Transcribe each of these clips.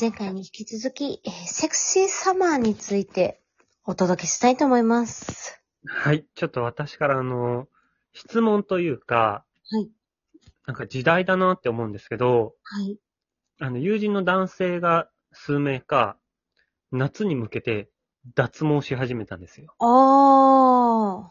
前回に引き続き、セクシーサマーについてお届けしたいと思います。はい。ちょっと私から質問というか、はい。なんか時代だなって思うんですけど、はい。友人の男性が数名か、夏に向けて脱毛し始めたんですよ。ああ。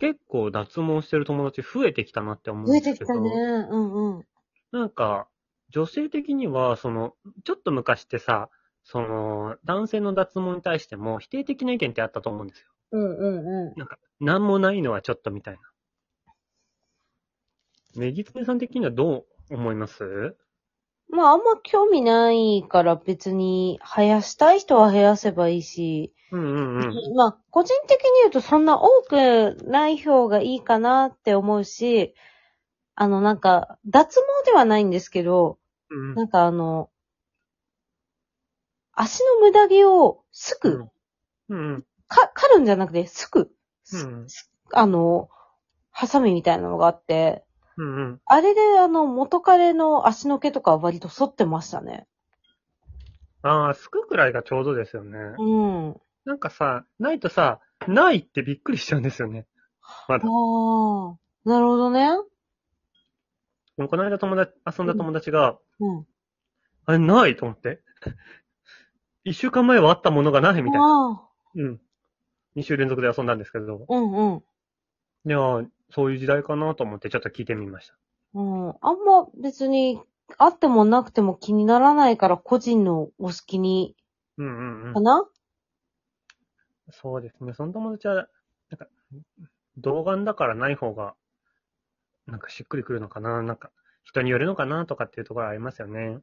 結構脱毛してる友達増えてきたなって思うんですけど。増えてきたね。うんうん。なんか、女性的には、ちょっと昔ってさ、男性の脱毛に対しても否定的な意見ってあったと思うんですよ。うんうんうん。なんか、なんもないのはちょっとみたいな。めぎつねさん的にはどう思います？まあ、あんま興味ないから別に、生やしたい人は生やせばいいし。うんうんうん。まあ、個人的に言うとそんな多くない方がいいかなって思うし、なんか、脱毛ではないんですけど、うん、なんか足の無駄毛をすく、うんうん、刈るんじゃなくてすく、ハサミみたいなのがあって、うんうん、あれで元彼の足の毛とかは割と剃ってましたね。ああ、すくくらいがちょうどですよね。うん。なんかさ、ないとさ、ないってびっくりしちゃうんですよね。まだ。ああ、なるほどね。この間遊んだ友達が、うんうん、あれないと思って。一週間前はあったものがないみたいな。うん。二週連続で遊んだんですけど。うんうん。いや、そういう時代かなと思ってちょっと聞いてみました。うん。あんま別にあってもなくても気にならないから個人のお好きに。うんうんうん。かな？そうですね。その友達は、なんか、童顔だからない方が、なんかしっくりくるのかな、なんか人によるのかなとかっていうところありますよね。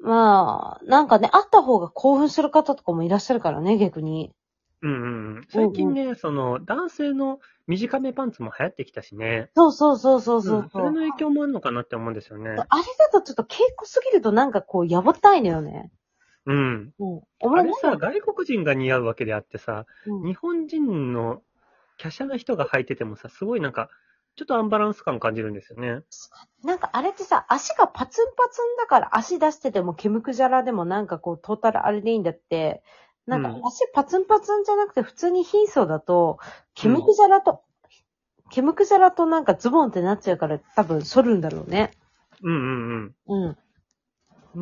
まあ、なんかね、会った方が興奮する方とかもいらっしゃるからね、逆に。うんうん。最近ね、うんうん、男性の短めパンツも流行ってきたしね。そう、うん。それの影響もあるのかなって思うんですよね。あれだとちょっと稽古すぎるとなんかこう、やぼったいのよね。うん。あれさ、外国人が似合うわけであってさ、うん、日本人の華奢な人が履いててもさ、すごいなんか、ちょっとアンバランス感感じるんですよね。なんかあれってさ、足がパツンパツンだから足出してても毛むくじゃらでもなんかこう、トータルあれでいいんだって、なんか足パツンパツンじゃなくて普通に貧相だと、毛むくじゃらとなんかズボンってなっちゃうから多分剃るんだろうね。うんうんうん。うん。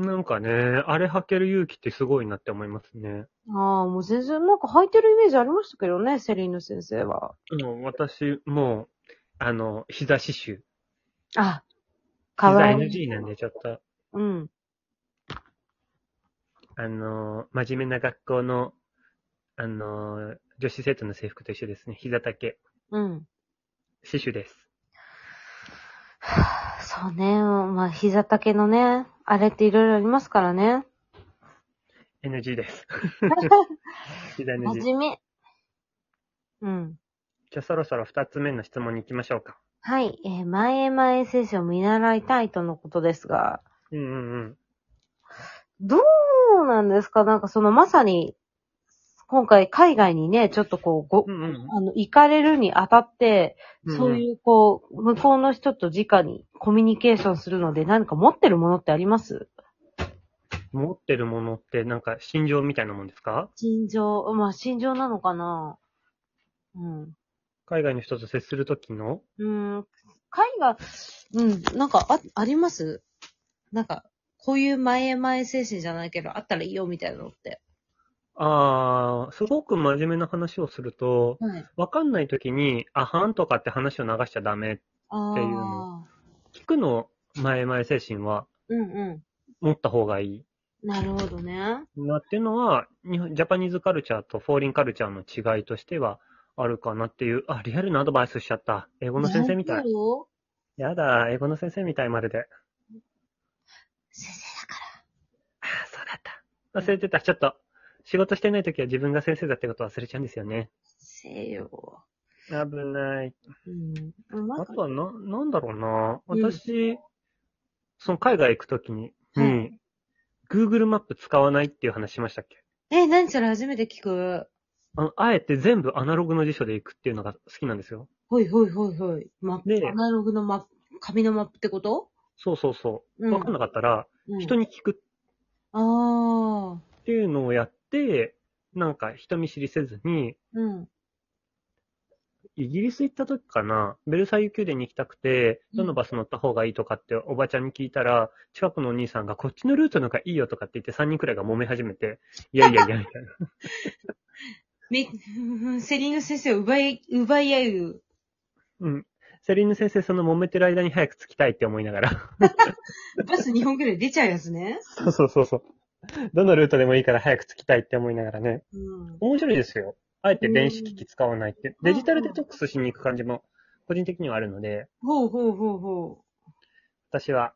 なんかね、あれ履ける勇気ってすごいなって思いますね。ああ、もう全然なんか履いてるイメージありましたけどね、セリーヌ先生は。私、もう、膝刺繍。あ、かわいい。膝 NG なんで、ちょっと。うん。真面目な学校の、女子生徒の制服と一緒ですね。膝丈。うん。刺繍です。そうね。まあ、膝丈のね、あれっていろいろありますからね。NG です。真面目。うん。じゃあそろそろ2つ目の質問に行きましょうか。はい。前へ前へ精神を見習いたいとのことですが。うんうんうん。どうなんですか？なんかまさに、今回海外にね、ちょっとこう、行かれるにあたって、そういうこう、向こうの人と直にコミュニケーションするので、何か持ってるものってあります？持ってるものって、なんか、心情みたいなもんですか？心情なのかな。うん。海外の人と接するときの？なんか、あります？なんか、こういう前へ前へ精神じゃないけど、あったらいいよみたいなのって。ああ、すごく真面目な話をすると、わかんないときに、あはんとかって話を流しちゃダメっていうの。聞くの、前へ前へ精神は、持った方がいい。なるほどね。なっていうのは、ジャパニーズカルチャーとフォーリンカルチャーの違いとしてはあるかなっていう、あ、リアルなアドバイスしちゃった。英語の先生みたい。やだ、英語の先生みたいまでで。先生だから。ああ、そうだった。忘れてた。ちょっと、仕事してないときは自分が先生だってこと忘れちゃうんですよね。せーよ。危ない。あとはなんだろうな。私、海外行くときに、Google マップ使わないっていう話しましたっけ？何それ初めて聞く。あえて全部アナログの辞書で行くっていうのが好きなんですよ。ほい。マップ、アナログの紙のマップってこと？そう。わかんなかったら、人に聞くああ。っていうのをやって、なんか人見知りせずに、うん、イギリス行った時かな、ベルサイユ宮殿に行きたくて、どのバス乗った方がいいとかっておばちゃんに聞いたら、近くのお兄さんがこっちのルートの方がいいよとかって言って3人くらいが揉め始めて、いやいやいやみたいな。セリーヌ先生を奪い合う。うん。セリーヌ先生、その揉めてる間に早く着きたいって思いながら。バス2本くらい出ちゃうやつね。そうそうそうそう。どのルートでもいいから早く着きたいって思いながらね。うん、面白いですよ。あえて電子機器使わないって。デジタルデトックスしに行く感じも、個人的にはあるので。ほうほうほうほう。私は、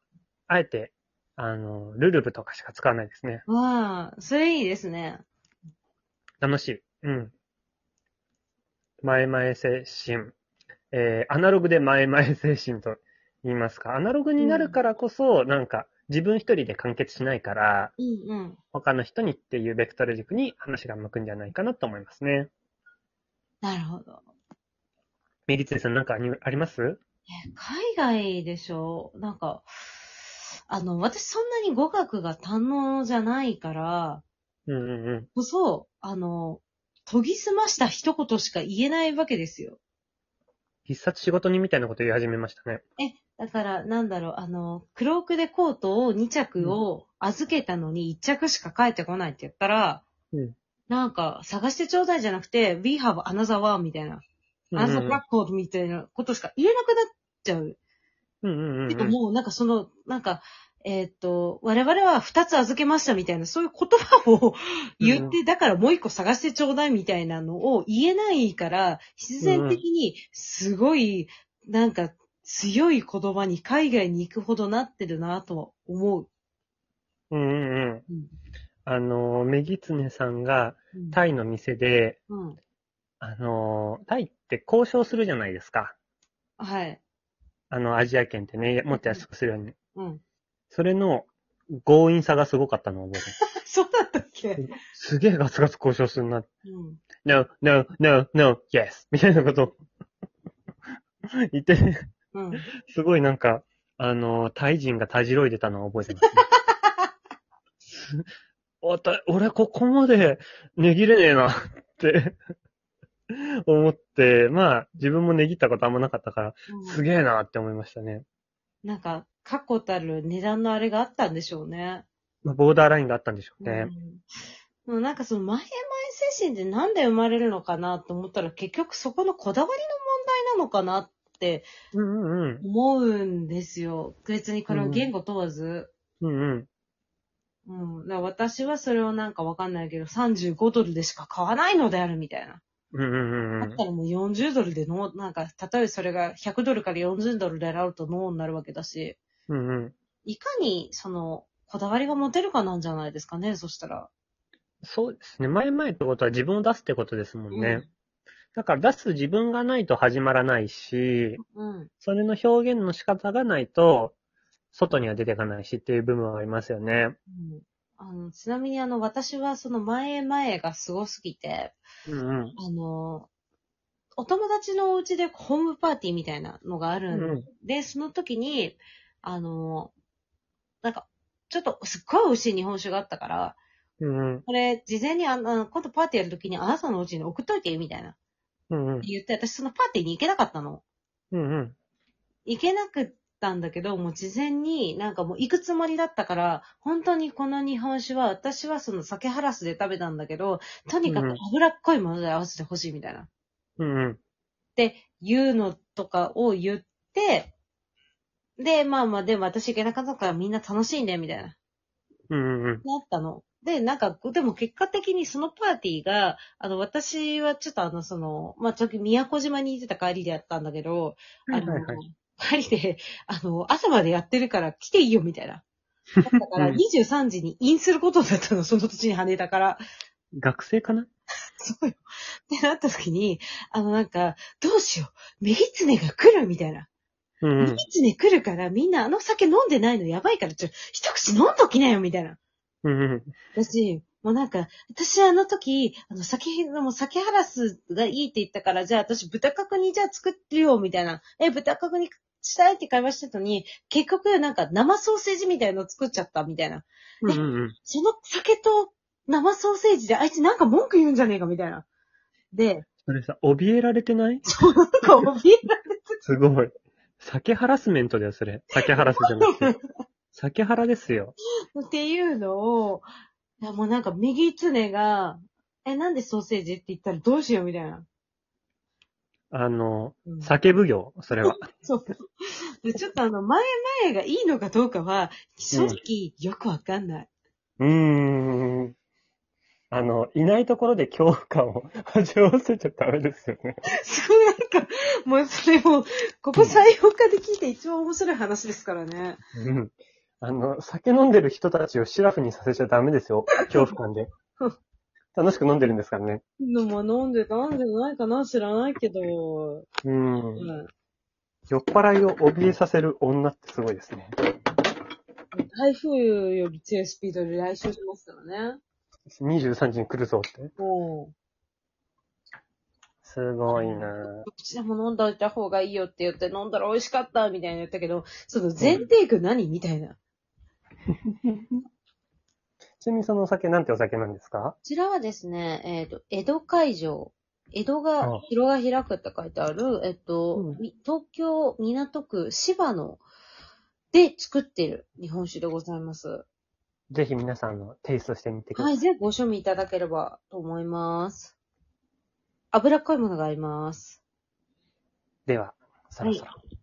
あえて、ルルブとかしか使わないですね。わあ、それいいですね。楽しい。うん。前々精神。アナログで前々精神と言いますか。アナログになるからこそ、なんか、自分一人で完結しないから、うんうん、他の人にっていうベクトル軸に話が向くんじゃないかなと思いますね。なるほど。メリツリさんなんかあります？海外でしょ。なんか、私そんなに語学が堪能じゃないから、うんうんうん、こそ、研ぎ澄ました一言しか言えないわけですよ。必殺仕事人みたいなこと言い始めましたね。だから、なんだろう、黒奥でコートを2着を預けたのに1着しか返ってこないって言ったら、うん、なんか、探してちょうだいじゃなくて、We have another one みたいな、another black coat みたいなことしか言えなくなっちゃう。うんうんうん、うん。もう、なんかその、なんか、我々は2つ預けましたみたいな、そういう言葉を言って、うん、だからもう1個探してちょうだいみたいなのを言えないから、必然的に、すごい、なんか、強い言葉に海外に行くほどなってるなぁとは思う。うんうんうん。メギツネさんがタイの店で、うんうん、タイって交渉するじゃないですか。はい。アジア圏ってね、もっと安くするように。うん。それの強引さがすごかったのを覚えてる。そうだったっけ？すげえガツガツ交渉するな。うん。No, no, no, no, yes! みたいなことを言ってね。うん、すごいなんか、タイ人がたじろいでたのを覚えてます、ね。俺ここまで値切れねえなって思って、まあ自分も値切ったことあんまなかったから、うん、すげえなって思いましたね。なんか、確固たる値段のあれがあったんでしょうね。まあ、ボーダーラインがあったんでしょうね。うん、もうなんかその前々精神でなんで生まれるのかなと思ったら結局そこのこだわりの問題なのかなって。って思うんですよ。別にこれは言語問わず。うんうん。うん。だから私はそれをなんかわかんないけど、35ドルでしか買わないのであるみたいな。うんうんうん。だったらもう40ドルでの、なんか、例えばそれが100ドルから40ドルで払うとノーになるわけだし。うんうん。いかに、こだわりが持てるかなんじゃないですかね、そしたら。そうですね。前々ってことは自分を出すってことですもんね。うん、だから出す自分がないと始まらないし、うん、それの表現の仕方がないと外には出ていかないしっていう部分はありますよね。うん、ちなみに私はその前々がすごすぎて、うんうん、お友達のお家でホームパーティーみたいなのがあるんで、うん、その時になんかちょっとすっごい美味しい日本酒があったから、うんうん、これ事前に今度パーティーやる時にあなたのお家に送っといてみたいな。うんうん、言って、私そのパーティーに行けなかったの。うんうん。行けなかったんだけど、もう事前になんかもう行くつもりだったから、本当にこの日本酒は、私はその酒ハラスで食べたんだけど、とにかく脂っこいもので合わせてほしいみたいな。うんうん。っていうのとかを言って、で、まあまあ、でも私行けなかったからみんな楽しいね、みたいな。うんうん。なったの。で、なんか、でも結果的にそのパーティーが、私はちょっとまあ、ちょっと宮古島に行ってた帰りでやったんだけど、はいはい、帰りで、朝までやってるから来ていいよみたいな。だったから23時にインすることだったの、その土地に羽田から。学生かな？そうよ。ってなった時に、なんか、どうしよう、メギツネが来るみたいな。うんうん、メギツネ来るからみんな酒飲んでないのやばいから、一口飲んどきなよみたいな。うん、私、もうなんか、私時、酒ハラスがいいって言ったから、じゃあ私豚角煮じゃあ作ってよ、みたいな。豚角煮したいって会話してたのに、結局なんか生ソーセージみたいなの作っちゃったみたいな。うんうんうん、その酒と生ソーセージであいつなんか文句言うんじゃねえかみたいな。で、それさ、怯えられてない？そう、なんか怯えられてすごい。酒ハラスメントだよ、それ。酒ハラスじゃなくて。酒ハラですよ。っていうのを、もうなんか右常が、なんでソーセージって言ったらどうしようみたいな。酒奉行、それは。そう。で、ちょっと前がいいのかどうかは、正直、よくわかんない。いないところで恐怖感を味わわせちゃダメですよね。そう、なんか、もうそれも、ここ採用課で聞いて一番面白い話ですからね。うん。酒飲んでる人たちをシラフにさせちゃダメですよ。恐怖感で。楽しく飲んでるんですからね。まあ、飲んでたんじゃないかな、知らないけど。うん。酔っ払いを怯えさせる女ってすごいですね。台風より強いスピードで来襲しますからね。23時に来るぞって。うん。すごいなぁ。こちらも飲んだいた方がいいよって言って、飲んだら美味しかったみたいな言ったけど、その全テイク何、みたいな。ちなみにそのお酒、なんてお酒なんですか？こちらはですね、江戸会場。江戸が、広が開くって書いてある、東京港区芝野で作っている日本酒でございます。ぜひ皆さんのテイストしてみてください。はい、ぜひご賞味いただければと思います。脂っこいものがあります。では、そろそろ。はい。